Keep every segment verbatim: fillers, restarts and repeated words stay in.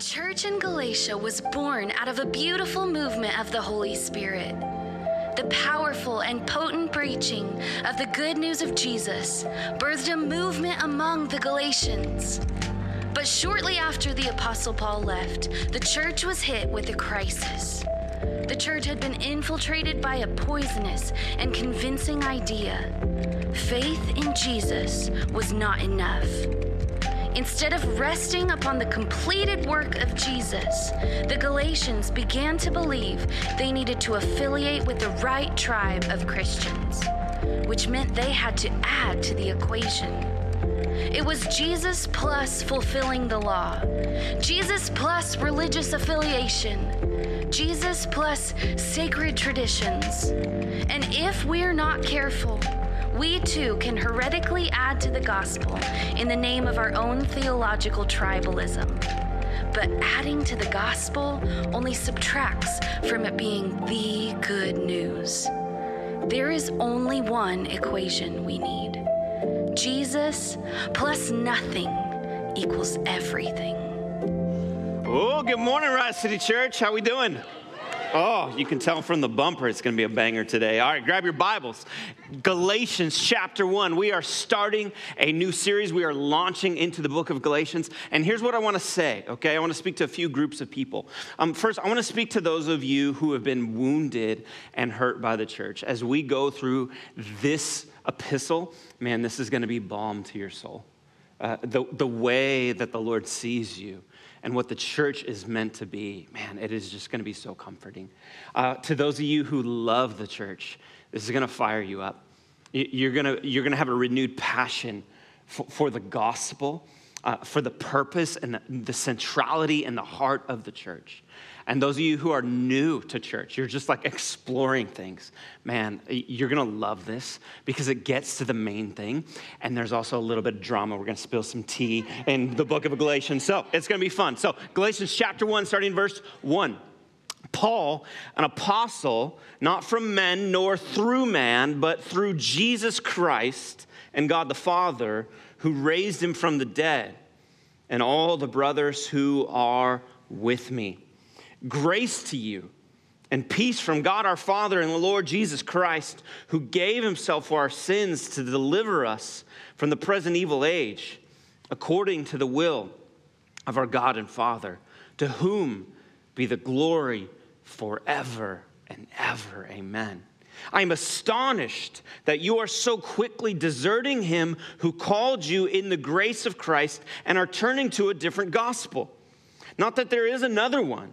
church in Galatia was born out of a beautiful movement of the Holy Spirit. The powerful and potent preaching of the good news of Jesus birthed a movement among the Galatians. But shortly after the Apostle Paul left, the church was hit with a crisis. The church had been infiltrated by a poisonous and convincing idea. Faith in Jesus was not enough. Instead of resting upon the completed work of Jesus, the Galatians began to believe they needed to affiliate with the right tribe of Christians, which meant they had to add to the equation. It was Jesus plus fulfilling the law, Jesus plus religious affiliation, Jesus plus sacred traditions. And if we're not careful, we too can heretically add to the gospel in the name of our own theological tribalism. But adding to the gospel only subtracts from it being the good news. There is only one equation we need. Jesus plus nothing equals everything. Oh, good morning, Rice City Church. How we doing? Oh, you can tell from the bumper it's going to be a banger today. All right, grab your Bibles. Galatians chapter one. We are starting a new series. We are launching into the book of Galatians. And here's what I want to say, okay? I want to speak to a few groups of people. Um, first, I want to speak to those of you who have been wounded and hurt by the church. As we go through this epistle, man, this is going to be balm to your soul. Uh, the, the way that the Lord sees you and what the church is meant to be, man, it is just going to be so comforting. Uh, to those of you who love the church, this is going to fire you up. You're going to, you're going to have a renewed passion for, for the gospel, uh, for the purpose and the, the centrality and the heart of the church. And those of you who are new to church, you're just like exploring things. Man, you're going to love this because it gets to the main thing. And there's also a little bit of drama. We're going to spill some tea in the book of Galatians. So it's going to be fun. So Galatians chapter one, starting in verse one. Paul, an apostle, not from men nor through man, but through Jesus Christ and God the Father, who raised him from the dead, and all the brothers who are with me. Grace to you and peace from God our Father and the Lord Jesus Christ, who gave himself for our sins to deliver us from the present evil age, according to the will of our God and Father, to whom be the glory forever and ever. Amen. I am astonished that you are so quickly deserting him who called you in the grace of Christ and are turning to a different gospel. Not that there is another one.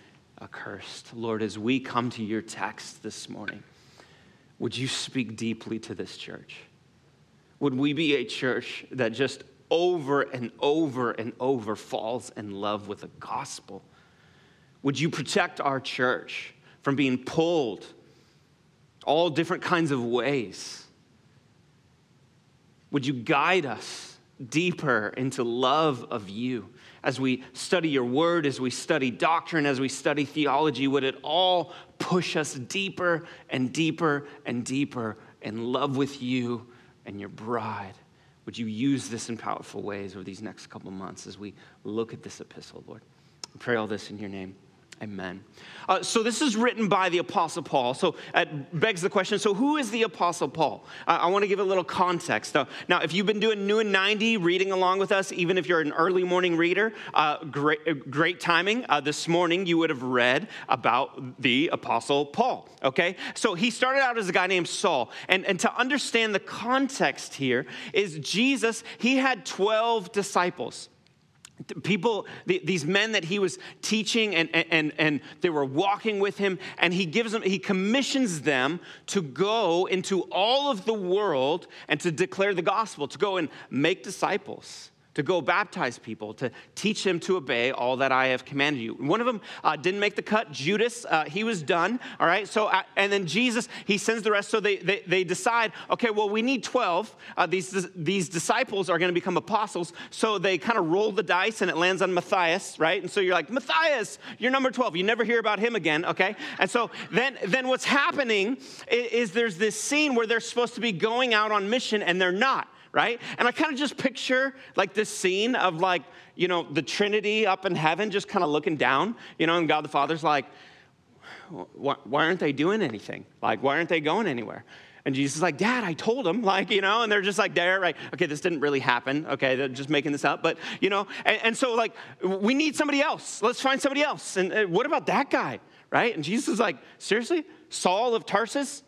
accursed. Lord, as we come to your text this morning, would you speak deeply to this church? Would we be a church that just over and over and over falls in love with the gospel? Would you protect our church from being pulled all different kinds of ways? Would you guide us deeper into love of you? As we study your word, as we study doctrine, as we study theology, would it all push us deeper and deeper and deeper in love with you and your bride? Would you use this in powerful ways over these next couple months as we look at this epistle, Lord? We pray all this in your name. Amen. Uh, so this is written by the Apostle Paul. So it begs the question, so who is the Apostle Paul? Uh, I want to give a little context. Now, now, if you've been doing New and ninety, reading along with us, even if you're an early morning reader, uh, great, great timing. Uh, this morning, you would have read about the Apostle Paul, okay? So he started out as a guy named Saul. And, and to understand the context here is Jesus, he had twelve disciples. People, these men that he was teaching and, and, and they were walking with him, and he gives them, he commissions them to go into all of the world and to declare the gospel, to go and make disciples, to go baptize people, to teach them to obey all that I have commanded you. One of them uh, didn't make the cut, Judas. Uh, he was done, all right? So, uh, and then Jesus, he sends the rest. So they they, they decide, okay, well, we need twelve. Uh, these, these disciples are going to become apostles. So they kind of roll the dice, and it lands on Matthias, right? And so you're like, Matthias, you're number twelve. You never hear about him again, okay? And so then, then what's happening is, is there's this scene where they're supposed to be going out on mission, and they're not. Right? And I kind of just picture like this scene of like, you know, the Trinity up in heaven just kind of looking down, you know, and God the Father's like, why aren't they doing anything? Like, why aren't they going anywhere? And Jesus is like, Dad, I told them, like, you know, and they're just like, there, right? Okay, this didn't really happen. Okay, they're just making this up. But, you know, and, and so like, we need somebody else. Let's find somebody else. And, and what about that guy? Right? And Jesus is like, seriously? Saul of Tarsus?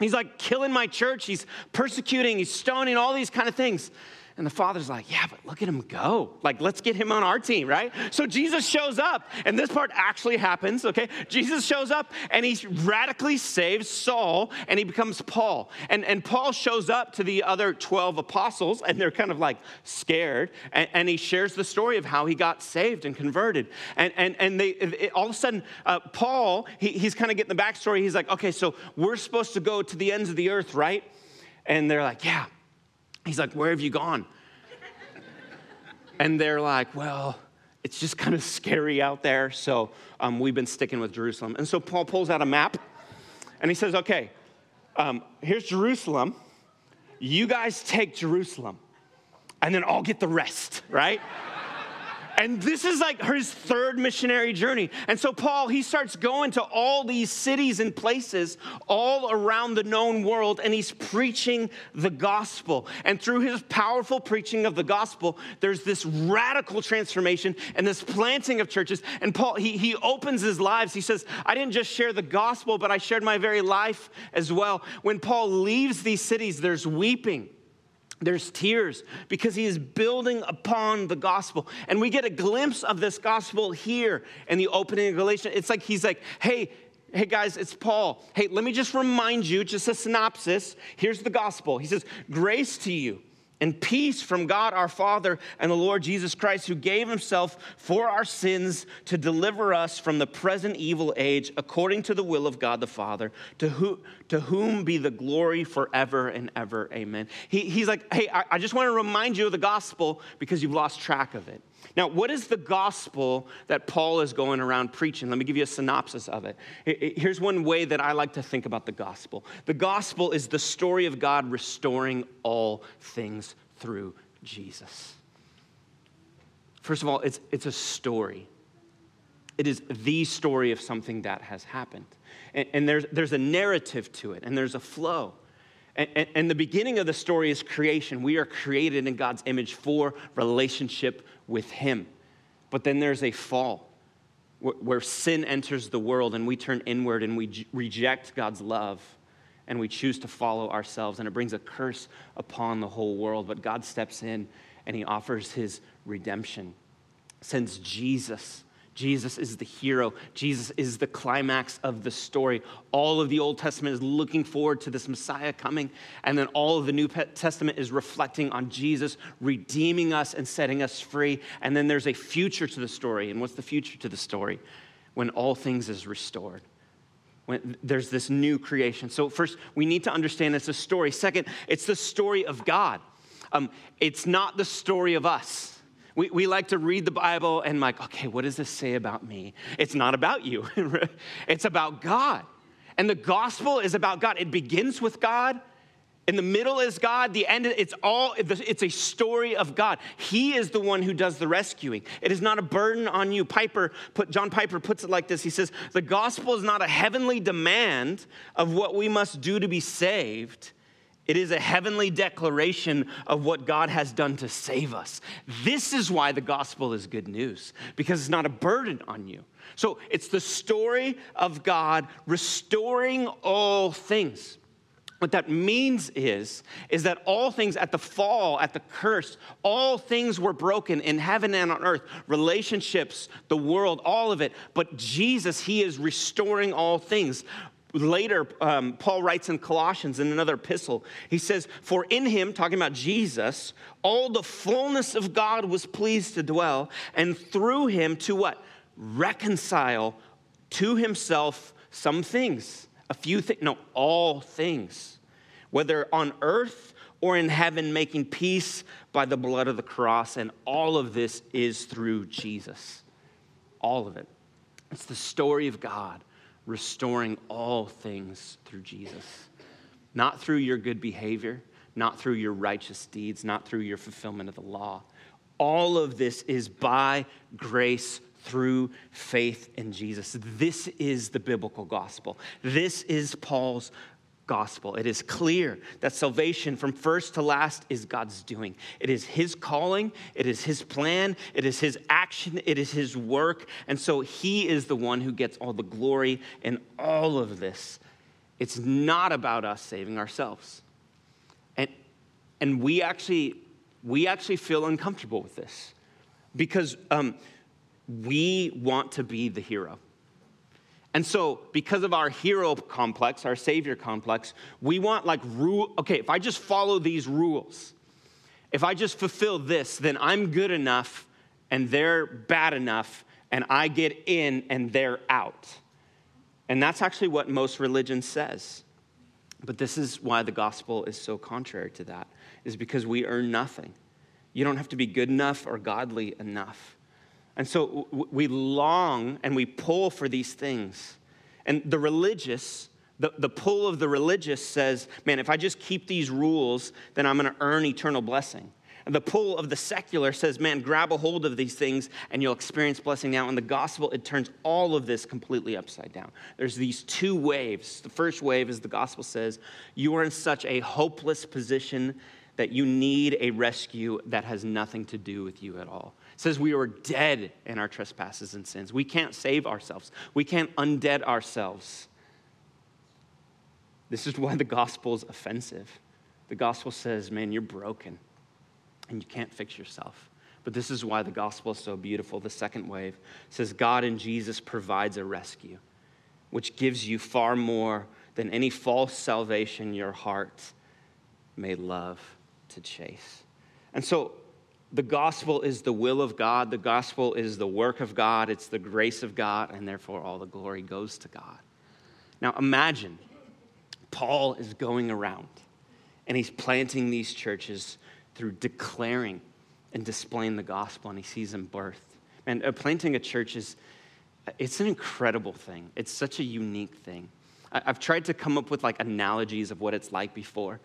He's like killing my church. He's persecuting. He's stoning, all these kind of things. And the Father's like, yeah, but look at him go. Like, let's get him on our team, right? So Jesus shows up, and this part actually happens, okay? Jesus shows up, and he radically saves Saul, and he becomes Paul. And, and Paul shows up to the other twelve apostles, and they're kind of like scared, and, and he shares the story of how he got saved and converted. And, and, and they it, all of a sudden, uh, Paul, he, he's kind of getting the backstory. He's like, okay, so we're supposed to go to the ends of the earth, right? And they're like, yeah. He's like, where have you gone? And they're like, well, it's just kind of scary out there, so um, we've been sticking with Jerusalem. And so Paul pulls out a map, and he says, okay, um, here's Jerusalem. You guys take Jerusalem, and then I'll get the rest, right? And this is like his third missionary journey. And so Paul, he starts going to all these cities and places all around the known world, and he's preaching the gospel. And through his powerful preaching of the gospel, there's this radical transformation and this planting of churches. And Paul, he, he opens his lives. He says, I didn't just share the gospel, but I shared my very life as well. When Paul leaves these cities, there's weeping. There's tears because he is building upon the gospel. And we get a glimpse of this gospel here in the opening of Galatians. It's like he's like, hey, hey guys, it's Paul. Hey, let me just remind you, just a synopsis. Here's the gospel. He says, grace to you and peace from God our Father and the Lord Jesus Christ, who gave himself for our sins to deliver us from the present evil age, according to the will of God the Father, to, who, to whom be the glory forever and ever. Amen. He, he's like, hey, I, I just want to remind you of the gospel because you've lost track of it. Now, what is the gospel that Paul is going around preaching? Let me give you a synopsis of it. Here's one way that I like to think about the gospel. The gospel is the story of God restoring all things through Jesus. First of all, it's, it's a story. It is the story of something that has happened. And, and there's, there's a narrative to it, and there's a flow. And, and the beginning of the story is creation. We are created in God's image for relationship with him. But then there's a fall where, where sin enters the world, and we turn inward and we reject God's love, and we choose to follow ourselves, and it brings a curse upon the whole world. But God steps in and he offers his redemption, sends Jesus. Jesus is the hero. Jesus is the climax of the story. All of the Old Testament is looking forward to this Messiah coming, and then all of the New Testament is reflecting on Jesus redeeming us and setting us free, and then there's a future to the story. And what's the future to the story? When all things is restored. When there's this new creation. So first, we need to understand it's a story. Second, it's the story of God. Um, it's not the story of us. We, we like to read the Bible and like, okay, what does this say about me? It's not about you. It's about God. And the gospel is about God. It begins with God. In the middle is God. The end, it's all, it's a story of God. He is the one who does the rescuing. It is not a burden on you. Piper, put, John Piper puts it like this. He says, the gospel is not a heavenly demand of what we must do to be saved. It is a heavenly declaration of what God has done to save us. This is why the gospel is good news, because it's not a burden on you. So it's the story of God restoring all things. What that means is, is that all things at the fall, at the curse, all things were broken in heaven and on earth, relationships, the world, all of it. But Jesus, he is restoring all things. Later, um, Paul writes in Colossians in another epistle, he says, for in him, talking about Jesus, all the fullness of God was pleased to dwell, and through him to what? Reconcile to himself some things, a few things, no, all things, whether on earth or in heaven, making peace by the blood of the cross. And all of this is through Jesus, all of it. It's the story of God restoring all things through Jesus, not through your good behavior, not through your righteous deeds, not through your fulfillment of the law. All of this is by grace through faith in Jesus. This is the biblical gospel. This is Paul's gospel. It is clear that salvation from first to last is God's doing. It is his calling. It is his plan. It is his action. It is his work. And so he is the one who gets all the glory in all of this. It's not about us saving ourselves. And, and we actually, we actually feel uncomfortable with this because um, we want to be the hero. And so because of our hero complex, our savior complex, we want like rule. Okay, if I just follow these rules, if I just fulfill this, then I'm good enough and they're bad enough and I get in and they're out. And that's actually what most religion says. But this is why the gospel is so contrary to that, is because we earn nothing. You don't have to be good enough or godly enough. And so we long and we pull for these things. And the religious, the, the pull of the religious says, man, if I just keep these rules, then I'm going to earn eternal blessing. And the pull of the secular says, man, grab a hold of these things and you'll experience blessing now. And the gospel, it turns all of this completely upside down. There's these two waves. The first wave is the gospel says, you are in such a hopeless position that you need a rescue that has nothing to do with you at all. It says we were dead in our trespasses and sins. We can't save ourselves. We can't undead ourselves. This is why the gospel is offensive. The gospel says, man, you're broken and you can't fix yourself. But this is why the gospel is so beautiful. The second wave says God in Jesus provides a rescue, which gives you far more than any false salvation your heart may love to chase. And so the gospel is the will of God. The gospel is the work of God. It's the grace of God, and therefore all the glory goes to God. Now imagine Paul is going around and he's planting these churches through declaring and displaying the gospel, and he sees them birthed. And planting a church is, it's an incredible thing. It's such a unique thing. I've tried to come up with like analogies of what it's like before.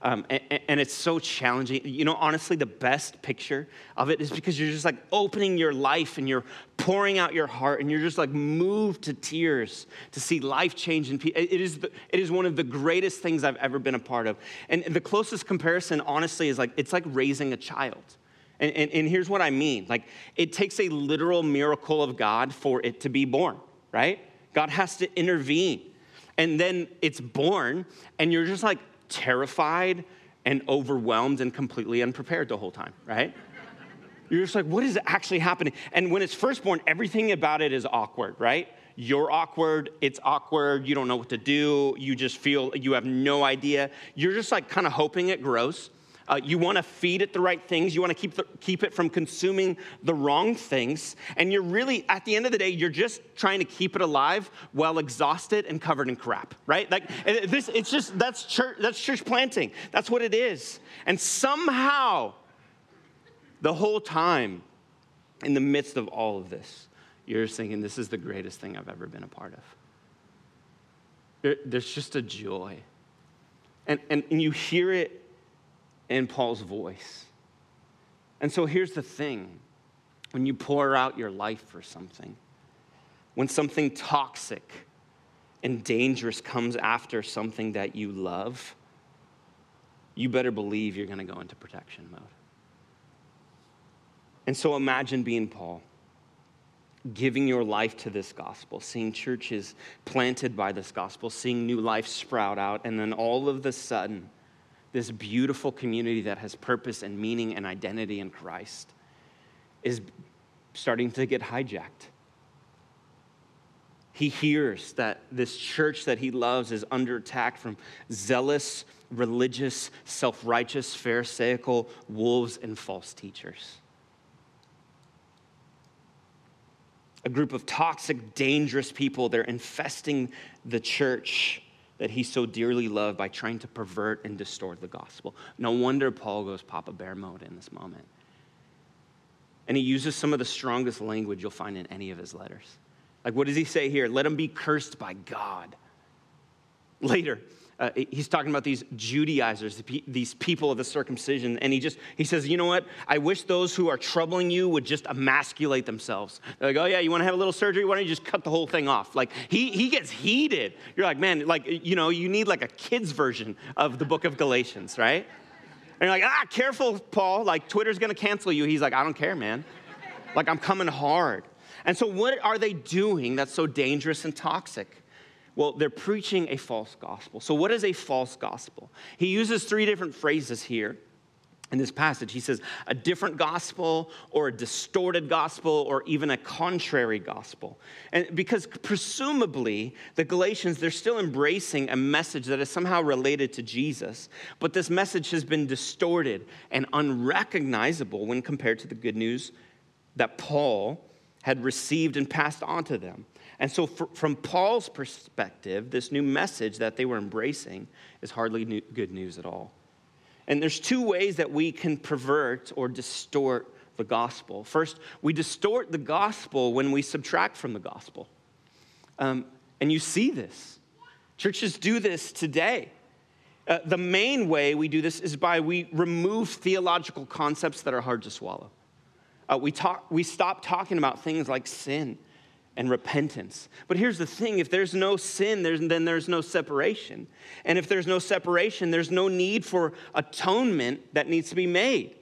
Um, and, and it's so challenging. You know, honestly, the best picture of it is because you're just like opening your life and you're pouring out your heart and you're just like moved to tears to see life change in people. It is the, it is one of the greatest things I've ever been a part of. And the closest comparison, honestly, is like, it's like raising a child. And, and, and here's what I mean. Like, it takes a literal miracle of God for it to be born, right? God has to intervene. And then it's born and you're just like, terrified and overwhelmed and completely unprepared the whole time, right? You're just like, what is actually happening? And when it's first born, everything about it is awkward, right? You're awkward, it's awkward, you don't know what to do, you just feel, you have no idea. You're just like kind of hoping it grows. Uh, you want to feed it the right things. You want to keep the, keep it from consuming the wrong things. And you're really, at the end of the day, you're just trying to keep it alive while exhausted and covered in crap, right? Like this, it's just, that's church, that's church planting. That's what it is. And somehow, the whole time, in the midst of all of this, you're just thinking, this is the greatest thing I've ever been a part of. There's just a joy. And, and, and you hear it in Paul's voice. And so here's the thing. When you pour out your life for something, when something toxic and dangerous comes after something that you love, you better believe you're going to go into protection mode. And so imagine being Paul, giving your life to this gospel, seeing churches planted by this gospel, seeing new life sprout out, and then all of a sudden, this beautiful community that has purpose and meaning and identity in Christ is starting to get hijacked. He hears that this church that he loves is under attack from zealous, religious, self-righteous, pharisaical wolves and false teachers. A group of toxic, dangerous people. They're infesting the church that he so dearly loved by trying to pervert and distort the gospel. No wonder Paul goes Papa Bear mode in this moment. And he uses some of the strongest language you'll find in any of his letters. Like, what does he say here? Let them be cursed by God. Later, uh, he's talking about these Judaizers, these people of the circumcision, and he just, he says, you know what? I wish those who are troubling you would just emasculate themselves. They're like, oh yeah, you wanna have a little surgery? Why don't you just cut the whole thing off? Like, he, he gets heated. You're like, man, like, you know, you need like a kid's version of the book of Galatians, right? And you're like, ah, careful, Paul. Like, Twitter's gonna cancel you. He's like, I don't care, man. Like, I'm coming hard. And so what are they doing that's so dangerous and toxic? Well, they're preaching a false gospel. So what is a false gospel? He uses three different phrases here in this passage. He says a different gospel, or a distorted gospel, or even a contrary gospel. And because presumably the Galatians, they're still embracing a message that is somehow related to Jesus, but this message has been distorted and unrecognizable when compared to the good news that Paul had received and passed on to them. And so for, from Paul's perspective, this new message that they were embracing is hardly new, good news at all. And there's two ways that we can pervert or distort the gospel. First, we distort the gospel when we subtract from the gospel. Um, and you see this. Churches do this today. Uh, the main way we do this is by we remove theological concepts that are hard to swallow. Uh, we talk, we stop talking about things like sin and repentance. But here's the thing, if there's no sin, there's, then there's no separation. And if there's no separation, there's no need for atonement that needs to be made.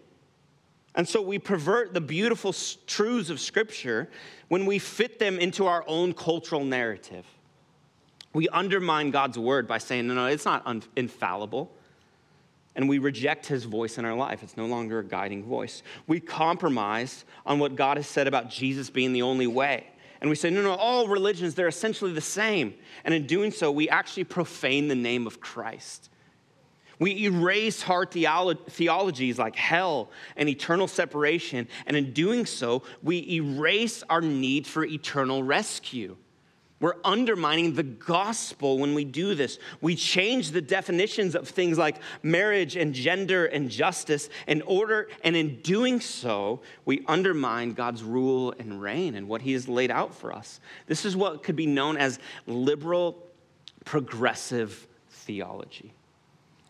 And so we pervert the beautiful truths of Scripture when we fit them into our own cultural narrative. We undermine God's word by saying, no, no, it's not un- infallible. And we reject his voice in our life. It's no longer a guiding voice. We compromise on what God has said about Jesus being the only way. And we say, no, no, all religions, they're essentially the same. And in doing so, we actually profane the name of Christ. We erase hard theolo- theologies like hell and eternal separation. And in doing so, we erase our need for eternal rescue. We're undermining the gospel when we do this. We change the definitions of things like marriage and gender and justice and order, and in doing so, we undermine God's rule and reign and what he has laid out for us. This is what could be known as liberal progressive theology.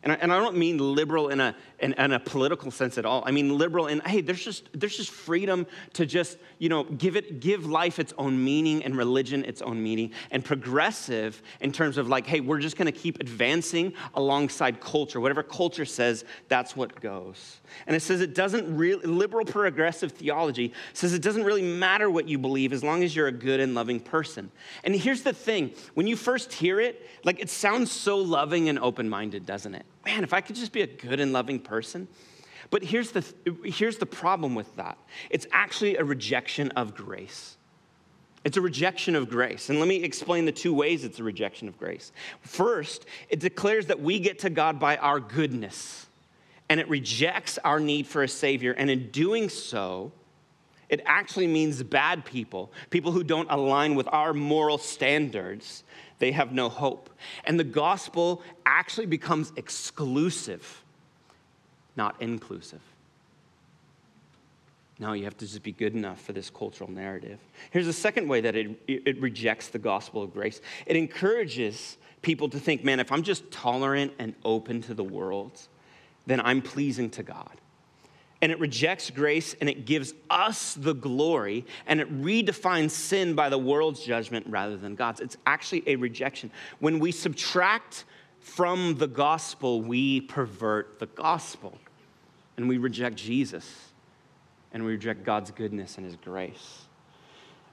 And I, and I don't mean liberal in a, in, in a political sense at all. I mean liberal in, hey, there's just there's just freedom to just, you know, give it give life its own meaning and religion its own meaning. And progressive in terms of like, hey, we're just going to keep advancing alongside culture. Whatever culture says, that's what goes. And it says it doesn't really, liberal progressive theology says it doesn't really matter what you believe as long as you're a good and loving person. And here's the thing. When you first hear it, like it sounds so loving and open-minded, doesn't it? Man, if I could just be a good and loving person. But here's the, here's the problem with that. It's actually a rejection of grace. It's a rejection of grace. And let me explain the two ways it's a rejection of grace. First, it declares that we get to God by our goodness, and it rejects our need for a savior. And in doing so, it actually means bad people, people who don't align with our moral standards, they have no hope. And the gospel actually becomes exclusive, not inclusive. No, you have to just be good enough for this cultural narrative. Here's the second way that it, it rejects the gospel of grace. It encourages people to think, man, if I'm just tolerant and open to the world, then I'm pleasing to God. And it rejects grace, and it gives us the glory, and it redefines sin by the world's judgment rather than God's. It's actually a rejection. When we subtract from the gospel, we pervert the gospel, and we reject Jesus, and we reject God's goodness and his grace.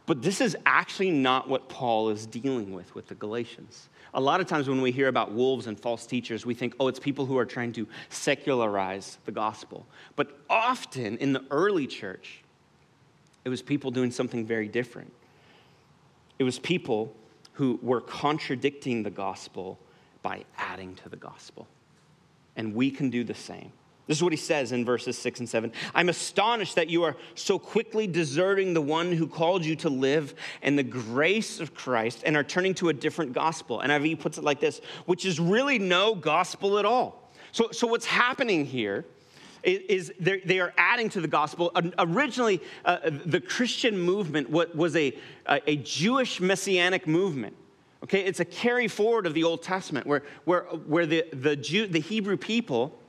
But this is actually not what Paul is dealing with with the Galatians. A lot of times when we hear about wolves and false teachers, we think, oh, it's people who are trying to secularize the gospel. But often in the early church, it was people doing something very different. It was people who were contradicting the gospel by adding to the gospel. And we can do the same. This is what he says in verses six and seven. I'm astonished that you are so quickly deserting the one who called you to live in the grace of Christ and are turning to a different gospel. N I V puts it like this, which is really no gospel at all. So, so what's happening here is they are adding to the gospel. Originally, uh, the Christian movement was a, a Jewish messianic movement. Okay, it's a carry forward of the Old Testament where, where, where the, the, Jew, the Hebrew people,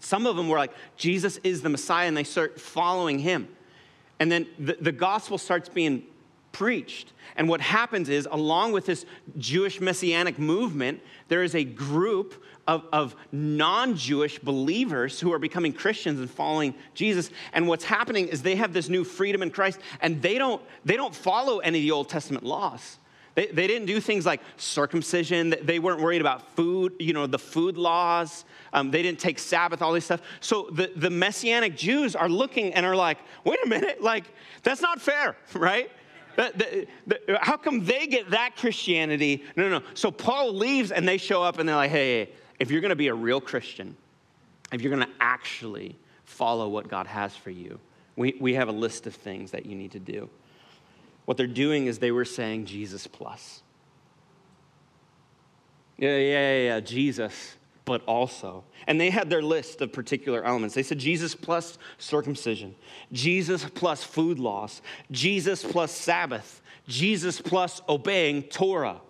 some of them were like, Jesus is the Messiah, and they start following him. And then the, the gospel starts being preached. And what happens is, along with this Jewish messianic movement, there is a group of, of non-Jewish believers who are becoming Christians and following Jesus. And what's happening is they have this new freedom in Christ, and they don't, they don't follow any of the Old Testament laws. They, they didn't do things like circumcision. They weren't worried about food, you know, the food laws. Um, they didn't take Sabbath, all this stuff. So the, the Messianic Jews are looking and are like, wait a minute, like, that's not fair, right? The, the, the, how come they get that Christianity? No, no, no. So Paul leaves and they show up and they're like, hey, if you're going to be a real Christian, if you're going to actually follow what God has for you, we, we have a list of things that you need to do. What they're doing is they were saying Jesus plus. Yeah, yeah, yeah, Jesus, but also. And they had their list of particular elements. They said Jesus plus circumcision, Jesus plus food laws, Jesus plus Sabbath, Jesus plus obeying Torah.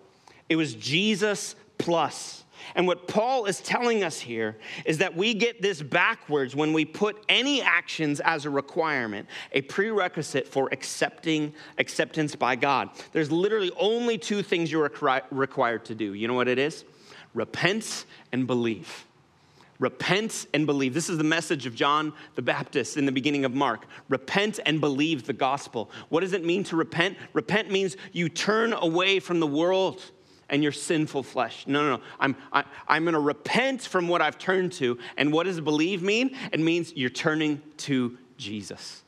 It was Jesus plus. And what Paul is telling us here is that we get this backwards when we put any actions as a requirement, a prerequisite for accepting acceptance by God. There's literally only two things you're required to do. You know what it is? Repent and believe. Repent and believe. This is the message of John the Baptist in the beginning of Mark. Repent and believe the gospel. What does it mean to repent? Repent means you turn away from the world and your sinful flesh. No, no, no. I'm, I, I'm going to repent from what I've turned to. And what does believe mean? It means you're turning to Jesus.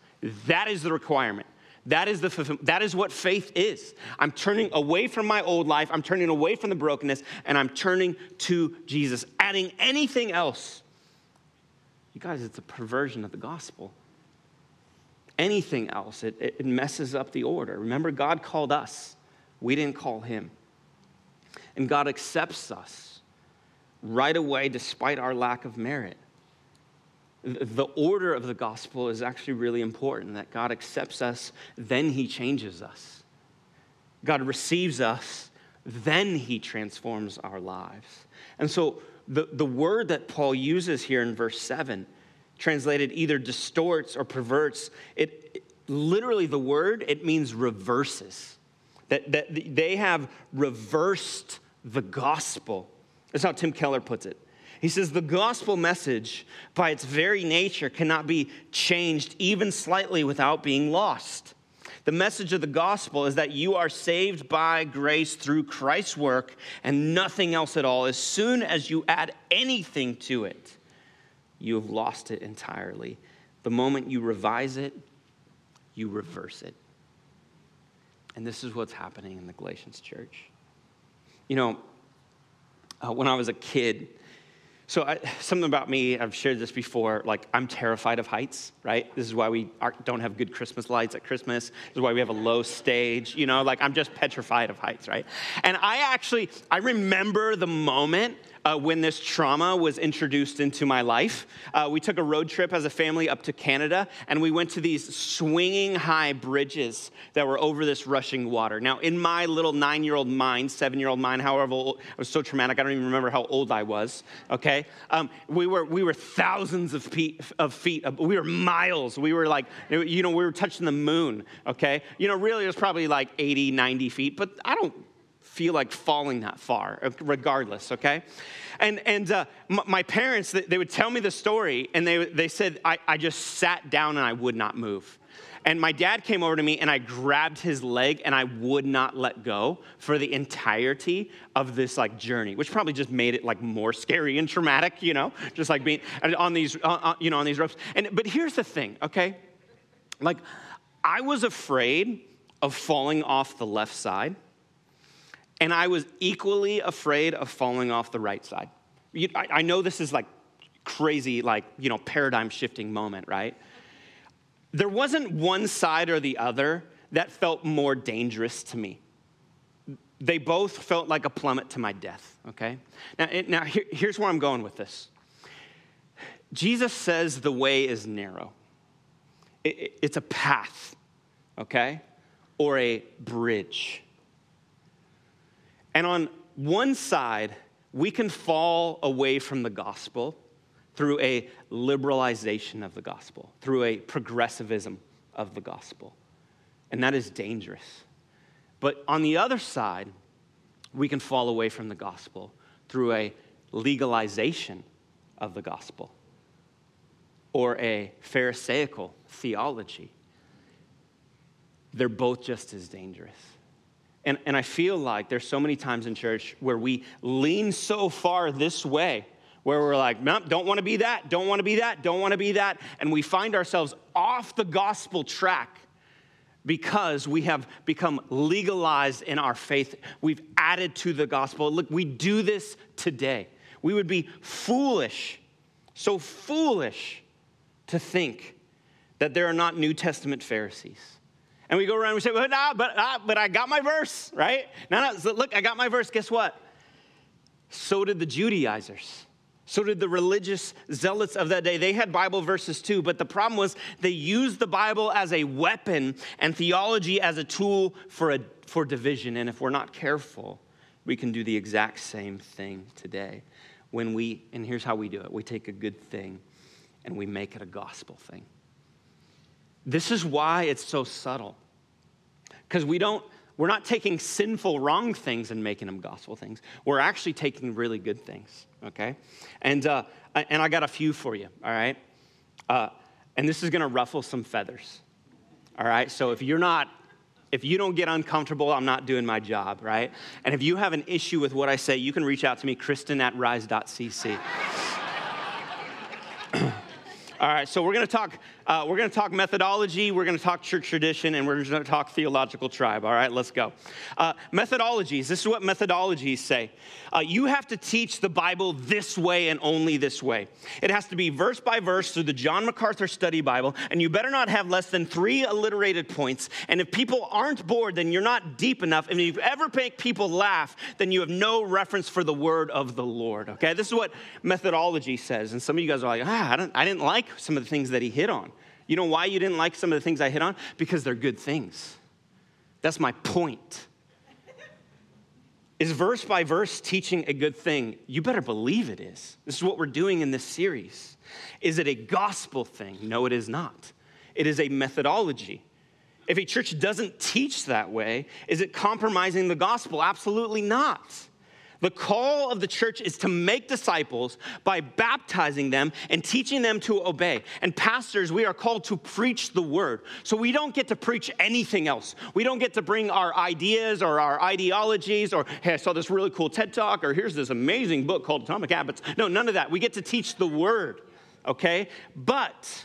That is the requirement. That is the that is what faith is. I'm turning away from my old life. I'm turning away from the brokenness, and I'm turning to Jesus. Adding anything else, you guys, it's a perversion of the gospel. Anything else, it, it messes up the order. Remember, God called us. We didn't call him. And God accepts us right away despite our lack of merit. The order of the gospel is actually really important, that God accepts us, then he changes us. God receives us, then he transforms our lives. And so the, the word that Paul uses here in verse seven, translated either distorts or perverts, it, it literally the word, it means reverses. That, that they have reversed the gospel. That's how Tim Keller puts it. He says, the gospel message, by its very nature, cannot be changed even slightly without being lost. The message of the gospel is that you are saved by grace through Christ's work and nothing else at all. As soon as you add anything to it, you have lost it entirely. The moment you revise it, you reverse it. And this is what's happening in the Galatians church. You know, uh, when I was a kid, so I, something about me, I've shared this before, like I'm terrified of heights, right? This is why we are, don't have good Christmas lights at Christmas. This is why we have a low stage, you know, like I'm just petrified of heights, right? And I actually, I remember the moment uh, when this trauma was introduced into my life. Uh, we took a road trip as a family up to Canada, and we went to these swinging high bridges that were over this rushing water. Now, in my little nine-year-old mind, seven-year-old mind, however old, I was so traumatic, I don't even remember how old I was, okay? Um, we were we were thousands of feet, of feet. We were miles. We were like, you know, we were touching the moon, okay? You know, really it was probably like eighty, ninety feet, but I don't feel like falling that far, regardless, okay? And and uh, my parents, they would tell me the story, and they, they said, I, I just sat down and I would not move. And my dad came over to me, and I grabbed his leg, and I would not let go for the entirety of this, like, journey, which probably just made it, like, more scary and traumatic, you know, just like being on these, uh, you know, on these ropes. And but here's the thing, okay? Like, I was afraid of falling off the left side, and I was equally afraid of falling off the right side. You, I, I know this is like crazy, like, you know, paradigm shifting moment, right? There wasn't one side or the other that felt more dangerous to me. They both felt like a plummet to my death, okay? Now, it, now here, here's where I'm going with this. Jesus says the way is narrow. It, it, it's a path, okay? Or a bridge. And on one side, we can fall away from the gospel through a liberalization of the gospel, through a progressivism of the gospel. And that is dangerous. But on the other side, we can fall away from the gospel through a legalization of the gospel or a Pharisaical theology. They're both just as dangerous. And, and I feel like there's so many times in church where we lean so far this way, where we're like, no, don't want to be that, don't want to be that, don't want to be that. And we find ourselves off the gospel track because we have become legalized in our faith. We've added to the gospel. Look, we do this today. We would be foolish, so foolish to think that there are not New Testament Pharisees. And we go around and we say, well, nah, but, ah, but I got my verse, right? No, no, so look, I got my verse. Guess what? So did the Judaizers. So did the religious zealots of that day. They had Bible verses too, but the problem was they used the Bible as a weapon and theology as a tool for, a, for division. And if we're not careful, we can do the exact same thing today. When we, and here's how we do it. We take a good thing and we make it a gospel thing. This is why it's so subtle. Because we don't, we're not taking sinful wrong things and making them gospel things. We're actually taking really good things, okay? And uh, and I got a few for you, all right? Uh, and this is gonna ruffle some feathers, all right? So if you're not, if you don't get uncomfortable, I'm not doing my job, right? And if you have an issue with what I say, you can reach out to me, Kristen at rise dot c c. All right, so we're going to talk. Uh, we're going to talk methodology. We're going to talk church tradition, and we're going to talk theological tribe. All right, let's go. Uh, methodologies. This is what methodologies say. Uh, you have to teach the Bible this way and only this way. It has to be verse by verse through the John MacArthur Study Bible, and you better not have less than three alliterated points. And if people aren't bored, then you're not deep enough. And if you ever make people laugh, then you have no reference for the word of the Lord. Okay, this is what methodology says. And some of you guys are like, ah, I don't, I didn't like some of the things that he hit on. You know why you didn't like some of the things I hit on? Because they're good things. That's my point. Is verse by verse teaching a good thing? You better believe it is. This is what we're doing in this series. Is it a gospel thing? No, it is not. It is a methodology. If a church doesn't teach that way, is it compromising the gospel? Absolutely not. The call of the church is to make disciples by baptizing them and teaching them to obey. And pastors, we are called to preach the word. So we don't get to preach anything else. We don't get to bring our ideas or our ideologies or, hey, I saw this really cool TED Talk or here's this amazing book called Atomic Habits. No, none of that. We get to teach the word, okay? But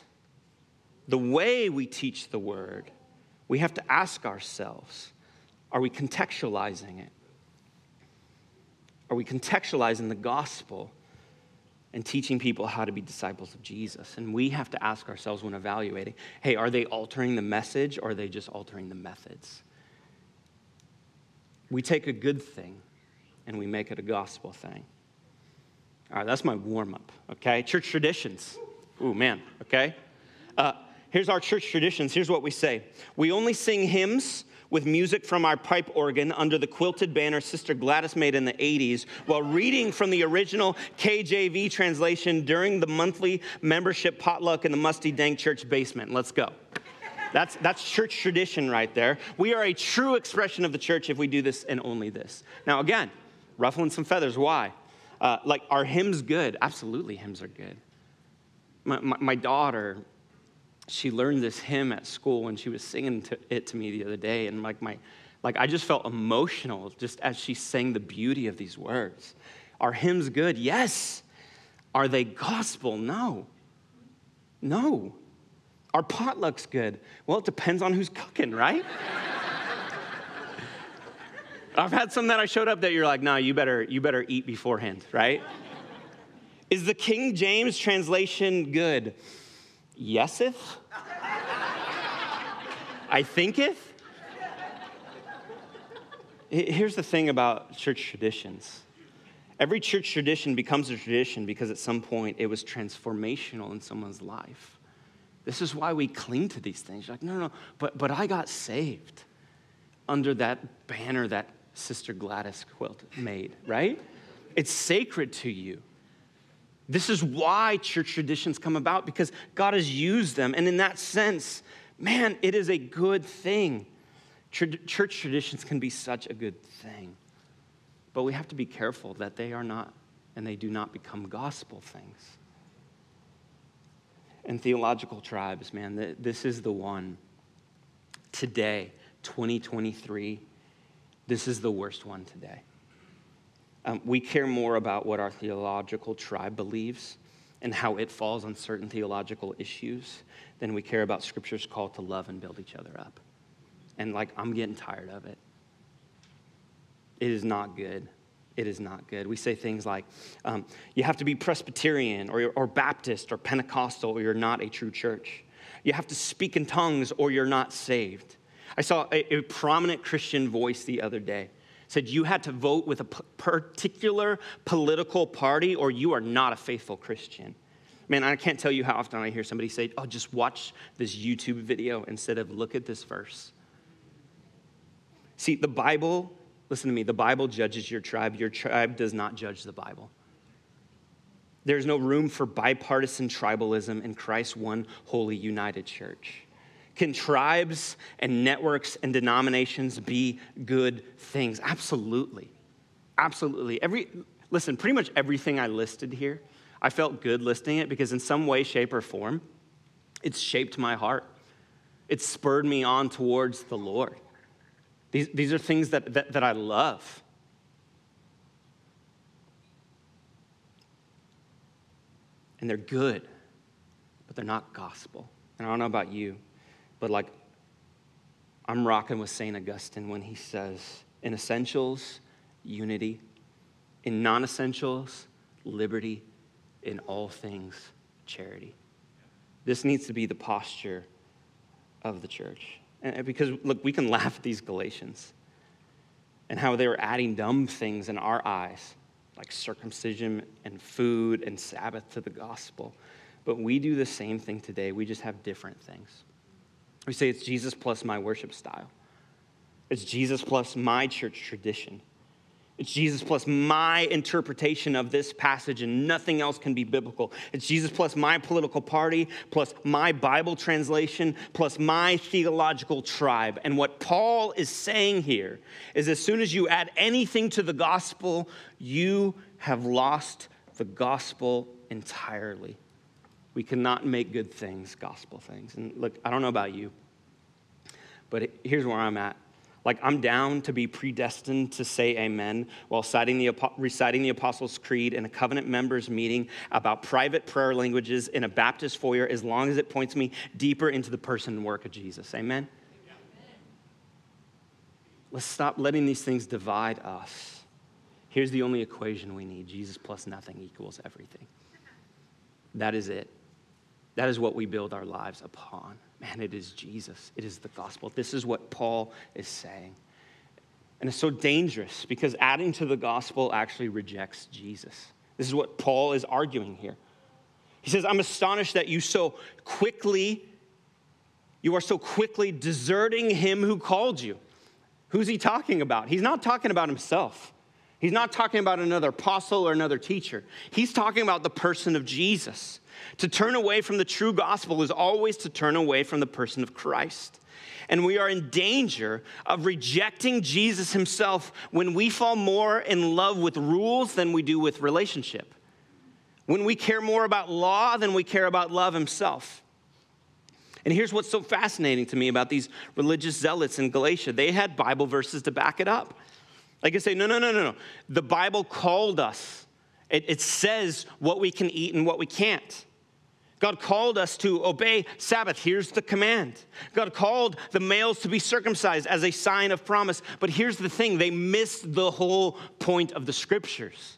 the way we teach the word, we have to ask ourselves, are we contextualizing it? Are we contextualizing the gospel and teaching people how to be disciples of Jesus? And we have to ask ourselves when evaluating, hey, are they altering the message or are they just altering the methods? We take a good thing and we make it a gospel thing. All right, that's my warm-up, okay? Church traditions. Ooh, man, okay? Uh, here's our church traditions. Here's what we say. We only sing hymns with music from our pipe organ under the quilted banner Sister Gladys made in the eighties while reading from the original K J V translation during the monthly membership potluck in the musty dank church basement. Let's go. That's, that's church tradition right there. We are a true expression of the church if we do this and only this. Now again, ruffling some feathers, why? Uh, like, are hymns good? Absolutely, hymns are good. My, my, my daughter, she learned this hymn at school and she was singing to it to me the other day. And like my, like I just felt emotional just as she sang the beauty of these words. Are hymns good? Yes. Are they gospel? No. No. Are potlucks good? Well, it depends on who's cooking, right? I've had some that I showed up that you're like, no, you better, you better eat beforehand, right? Is the King James translation good? Yeseth? I thinketh? Here's the thing about church traditions. Every church tradition becomes a tradition because at some point it was transformational in someone's life. This is why we cling to these things. You're like, no, no, no, but, but I got saved under that banner that Sister Gladys Quilt made, right? It's sacred to you. This is why church traditions come about, because God has used them. And in that sense, man, it is a good thing. Church traditions can be such a good thing. But we have to be careful that they are not, and they do not become gospel things. And theological tribes, man, this is the one. Today, twenty twenty-three, this is the worst one today. Um, we care more about what our theological tribe believes and how it falls on certain theological issues than we care about Scripture's call to love and build each other up. And like, I'm getting tired of it. It is not good. It is not good. We say things like, um, you have to be Presbyterian or, or Baptist or Pentecostal or you're not a true church. You have to speak in tongues or you're not saved. I saw a, a prominent Christian voice the other day said you had to vote with a p- particular political party or you are not a faithful Christian. Man, I can't tell you how often I hear somebody say, oh, just watch this YouTube video instead of look at this verse. See, the Bible, listen to me, the Bible judges your tribe. Your tribe does not judge the Bible. There's no room for bipartisan tribalism in Christ's one holy united church. Can tribes and networks and denominations be good things? Absolutely. Absolutely. Every listen, pretty much everything I listed here, I felt good listing it because in some way, shape, or form, it's shaped my heart. It spurred me on towards the Lord. These, these are things that, that, that I love. And they're good, but they're not gospel. And I don't know about you, but like, I'm rocking with Saint Augustine when he says, in essentials, unity. In non-essentials, liberty. In all things, charity. This needs to be the posture of the church. And because, look, we can laugh at these Galatians and how they were adding dumb things in our eyes, like circumcision and food and Sabbath to the gospel. But we do the same thing today. We just have different things. We say it's Jesus plus my worship style. It's Jesus plus my church tradition. It's Jesus plus my interpretation of this passage and nothing else can be biblical. It's Jesus plus my political party, plus my Bible translation, plus my theological tribe. And what Paul is saying here is as soon as you add anything to the gospel, you have lost the gospel entirely. We cannot make good things gospel things. And look, I don't know about you, but here's where I'm at. Like, I'm down to be predestined to say amen while citing the, reciting the Apostles' Creed in a covenant members meeting about private prayer languages in a Baptist foyer as long as it points me deeper into the person and work of Jesus. Amen? Amen? Let's stop letting these things divide us. Here's the only equation we need. Jesus plus nothing equals everything. That is it. That is what we build our lives upon. Man, it is Jesus. It is the gospel. This is what Paul is saying. And it's so dangerous because adding to the gospel actually rejects Jesus. This is what Paul is arguing here. He says, I'm astonished that you so quickly, you are so quickly deserting him who called you. Who's he talking about? He's not talking about himself. He's not talking about another apostle or another teacher. He's talking about the person of Jesus. To turn away from the true gospel is always to turn away from the person of Christ. And we are in danger of rejecting Jesus himself when we fall more in love with rules than we do with relationship. When we care more about law than we care about love himself. And here's what's so fascinating to me about these religious zealots in Galatia. They had Bible verses to back it up. Like I say, no, no, no, no, no. The Bible called us. It, it says what we can eat and what we can't. God called us to obey Sabbath. Here's the command. God called the males to be circumcised as a sign of promise. But here's the thing. They missed the whole point of the scriptures.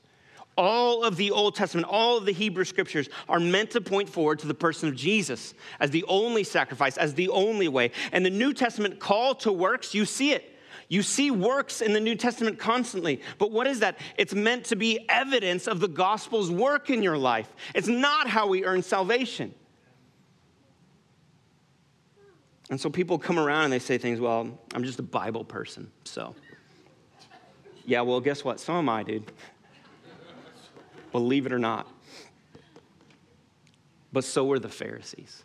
All of the Old Testament, all of the Hebrew scriptures are meant to point forward to the person of Jesus as the only sacrifice, as the only way. And the New Testament call to works, you see it. You see works in the New Testament constantly. But what is that? It's meant to be evidence of the gospel's work in your life. It's not how we earn salvation. And so people come around and they say things, well, I'm just a Bible person, so. Yeah, well, guess what? So am I, dude. Believe it or not. But so were the Pharisees.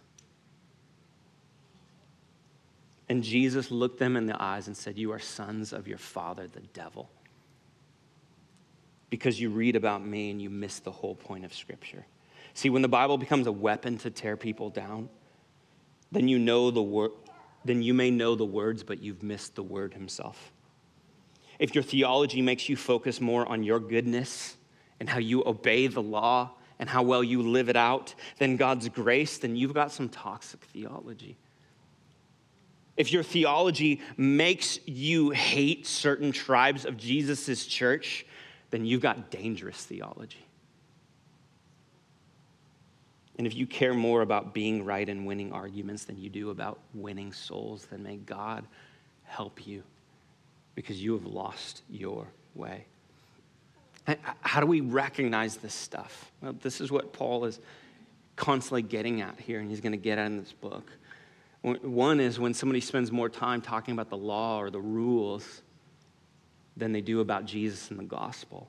And Jesus looked them in the eyes and said, you are sons of your father, the devil. Because you read about me and you miss the whole point of Scripture. See, when the Bible becomes a weapon to tear people down, then you know the word, then you may know the words, but you've missed the word himself. If your theology makes you focus more on your goodness and how you obey the law and how well you live it out than God's grace, then you've got some toxic theology. If your theology makes you hate certain tribes of Jesus' church, then you've got dangerous theology. And if you care more about being right and winning arguments than you do about winning souls, then may God help you because you have lost your way. How do we recognize this stuff? Well, this is what Paul is constantly getting at here, and he's going to get at in this book. One is when somebody spends more time talking about the law or the rules than they do about Jesus and the gospel.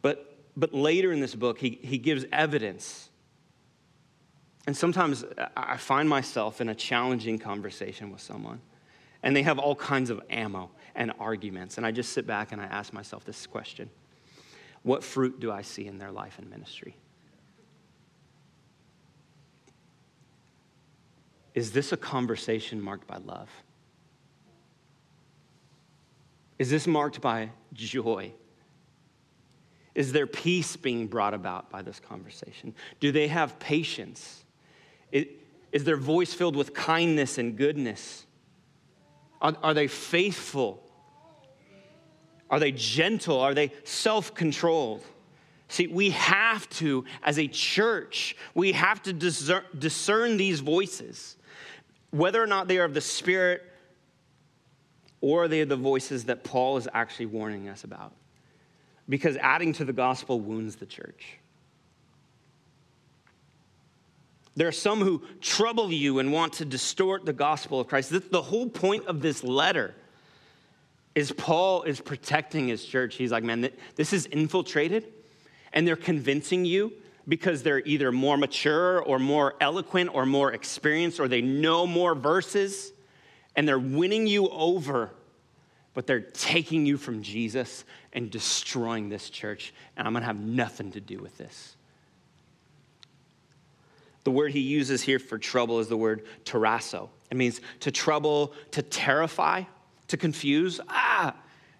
But, but later in this book, he, he gives evidence. And sometimes I find myself in a challenging conversation with someone, and they have all kinds of ammo and arguments. And I just sit back and I ask myself this question. What fruit do I see in their life and ministry? Is this a conversation marked by love? Is this marked by joy? Is there peace being brought about by this conversation? Do they have patience? Is their voice filled with kindness and goodness? Are, are they faithful? Are they gentle? Are they self-controlled? See, we have to, as a church, we have to discern, discern these voices, whether or not they are of the Spirit or they are the voices that Paul is actually warning us about. Because adding to the gospel wounds the church. There are some who trouble you and want to distort the gospel of Christ. That's the whole point of this letter. Is Paul is protecting his church. He's like, man, this is infiltrated. And they're convincing you because they're either more mature or more eloquent or more experienced or they know more verses and they're winning you over, but they're taking you from Jesus and destroying this church, and I'm gonna have nothing to do with this. The word he uses here for trouble is the word terrasso. It means to trouble, to terrify, to confuse. Ah,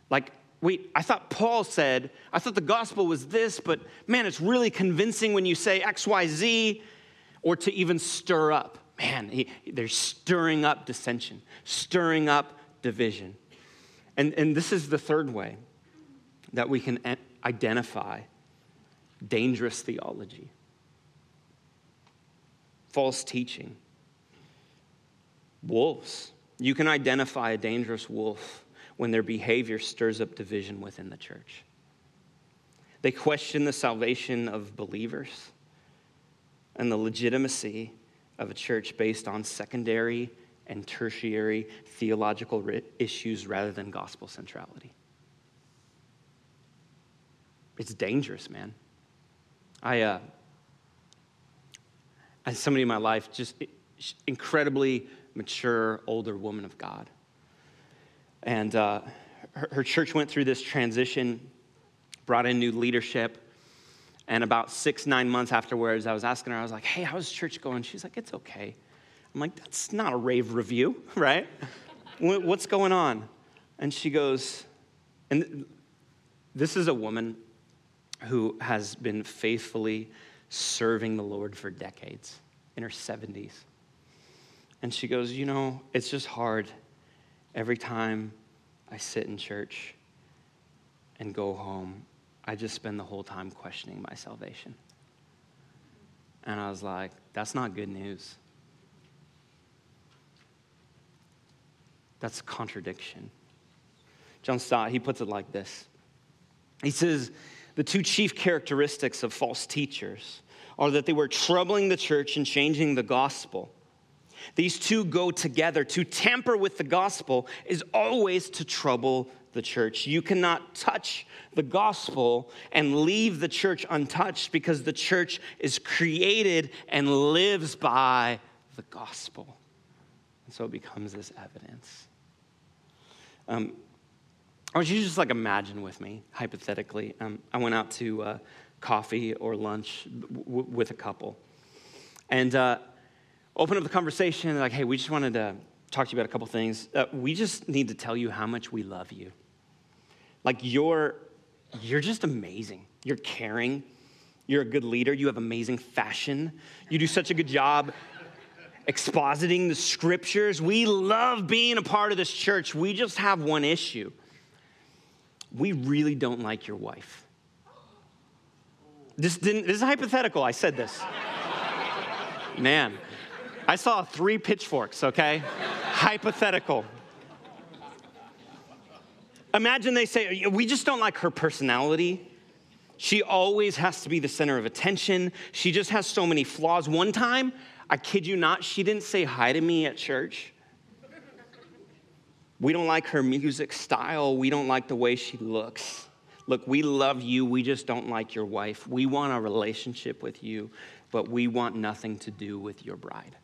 like, Wait, I thought Paul said, I thought the gospel was this, but man, it's really convincing when you say X, Y, Z, or to even stir up. Man, he, they're stirring up dissension, stirring up division. And, and this is the third way that we can identify dangerous theology, false teaching, wolves. You can identify a dangerous wolf when their behavior stirs up division within the church. They question the salvation of believers and the legitimacy of a church based on secondary and tertiary theological issues rather than gospel centrality. It's dangerous, man. I, uh, as somebody in my life, just incredibly mature, older woman of God. And uh, her, her church went through this transition, brought in new leadership. And about six, nine months afterwards, I was asking her, I was like, hey, how's church going? She's like, it's okay. I'm like, that's not a rave review, right? What's going on? And she goes, and this is a woman who has been faithfully serving the Lord for decades. in her seventies. And she goes, you know, it's just hard every time I sit in church and go home. I just spend the whole time questioning my salvation. And I was like, that's not good news. That's a contradiction. John Stott, he puts it like this. He says, the two chief characteristics of false teachers are that they were troubling the church and changing the gospel. These two go together. To tamper with the gospel is always to trouble the church. You cannot touch the gospel and leave the church untouched, because the church is created and lives by the gospel. And so it becomes this evidence. Um, I want you to just like imagine with me, hypothetically. Um, I went out to uh, coffee or lunch w- with a couple. And uh, opened up the conversation and like, hey, we just wanted to talk to you about a couple things. Uh, we just need to tell you how much we love you. Like you're, you're just amazing. You're caring. You're a good leader. You have amazing fashion. You do such a good job expositing the scriptures. We love being a part of this church. We just have one issue. We really don't like your wife. This didn't. This is hypothetical. I said this. Man, I saw three pitchforks, okay? Hypothetical. Imagine they say, we just don't like her personality. She always has to be the center of attention. She just has so many flaws. One time, I kid you not, she didn't say hi to me at church. We don't like her music style. We don't like the way she looks. Look, we love you. We just don't like your wife. We want a relationship with you, but we want nothing to do with your bride.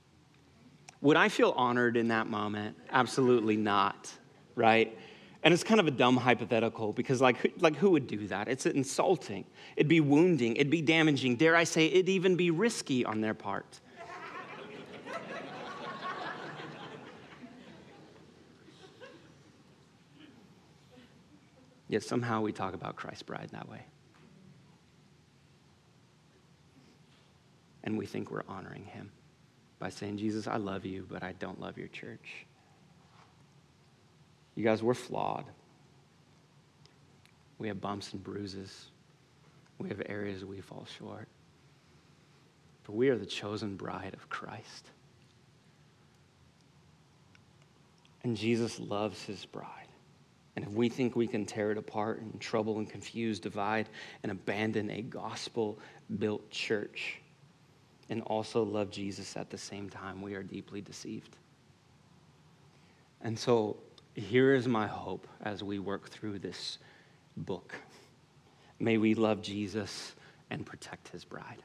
Would I feel honored in that moment? Absolutely not, right? And it's kind of a dumb hypothetical because like who, like who would do that? It's insulting. It'd be wounding. It'd be damaging. Dare I say, it'd even be risky on their part. Yet somehow we talk about Christ's bride that way. And we think we're honoring him by saying, Jesus, I love you, but I don't love your church. You guys, we're flawed. We have bumps and bruises. We have areas we fall short. But we are the chosen bride of Christ. And Jesus loves his bride. And if we think we can tear it apart and trouble and confuse, divide, and abandon a gospel-built church and also love Jesus at the same time, we are deeply deceived. And so here is my hope as we work through this book. May we love Jesus and protect his bride.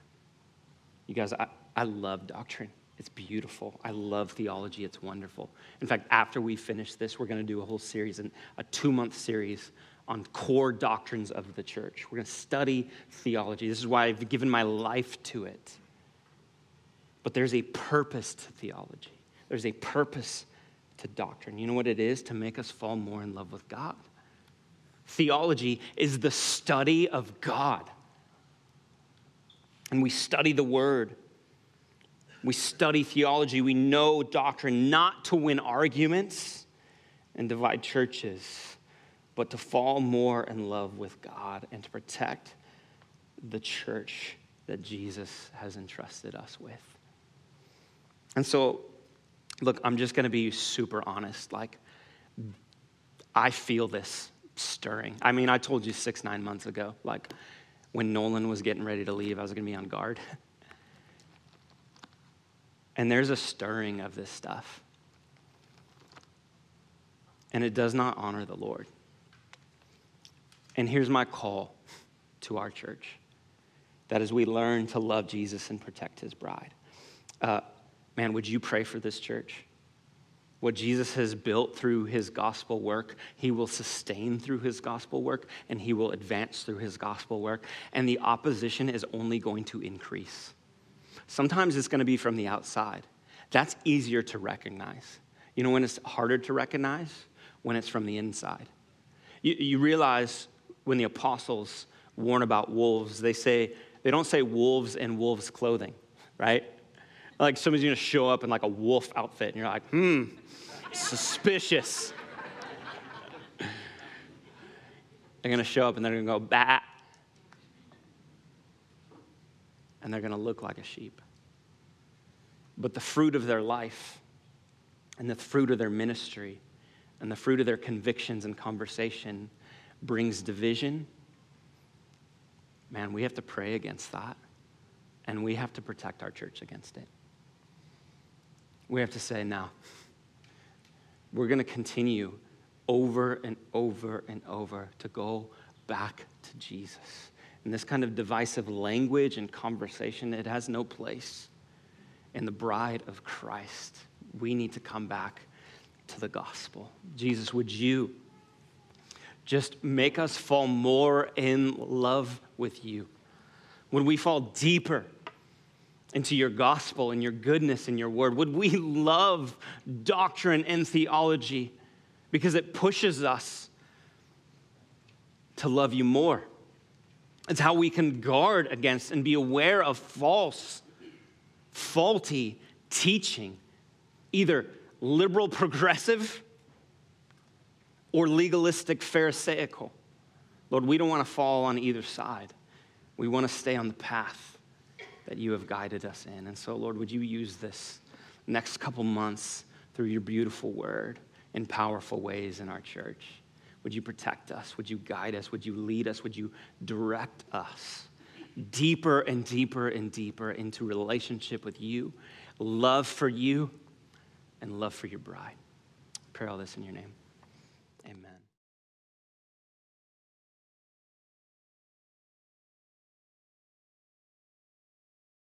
You guys, I, I love doctrine. It's beautiful. I love theology. It's wonderful. In fact, after we finish this, we're going to do a whole series, a two-month series on core doctrines of the church. We're going to study theology. This is why I've given my life to it. But there's a purpose to theology. There's a purpose to doctrine. You know what it is? To make us fall more in love with God. Theology is the study of God. And we study the word. We study theology, we know doctrine, not to win arguments and divide churches, but to fall more in love with God and to protect the church that Jesus has entrusted us with. And so, look, I'm just gonna be super honest. Like, I feel this stirring. I mean, I told you six, nine months ago, like when Nolan was getting ready to leave, I was gonna be on guard. And there's a stirring of this stuff. And it does not honor the Lord. And here's my call to our church, that as we learn to love Jesus and protect his bride, uh, man, would you pray for this church? What Jesus has built through his gospel work, he will sustain through his gospel work, and he will advance through his gospel work. And the opposition is only going to increase. Sometimes it's going to be from the outside. That's easier to recognize. You know when it's harder to recognize? When it's from the inside. You, you realize when the apostles warn about wolves, they say, they don't say wolves in wolves' clothing, right? Like somebody's gonna show up in like a wolf outfit and you're like, hmm, suspicious. They're gonna show up and they're gonna go, bah. And they're gonna look like a sheep. But the fruit of their life and the fruit of their ministry and the fruit of their convictions and conversation brings division. Man, we have to pray against that. And we have to protect our church against it. We have to say, no, we're going to continue over and over and over to go back to Jesus. And this kind of divisive language and conversation, it has no place in the bride of Christ. We need to come back to the gospel. Jesus, would you just make us fall more in love with you? Would we fall deeper into your gospel and your goodness and your word? Would we love doctrine and theology because it pushes us to love you more? It's how we can guard against and be aware of false, faulty teaching, either liberal progressive or legalistic pharisaical. Lord, we don't want to fall on either side. We want to stay on the path that you have guided us in. And so, Lord, would you use this next couple months through your beautiful word in powerful ways in our church? Would you protect us? Would you guide us? Would you lead us? Would you direct us deeper and deeper and deeper into relationship with you, love for you, and love for your bride? I pray all this in your name. Amen.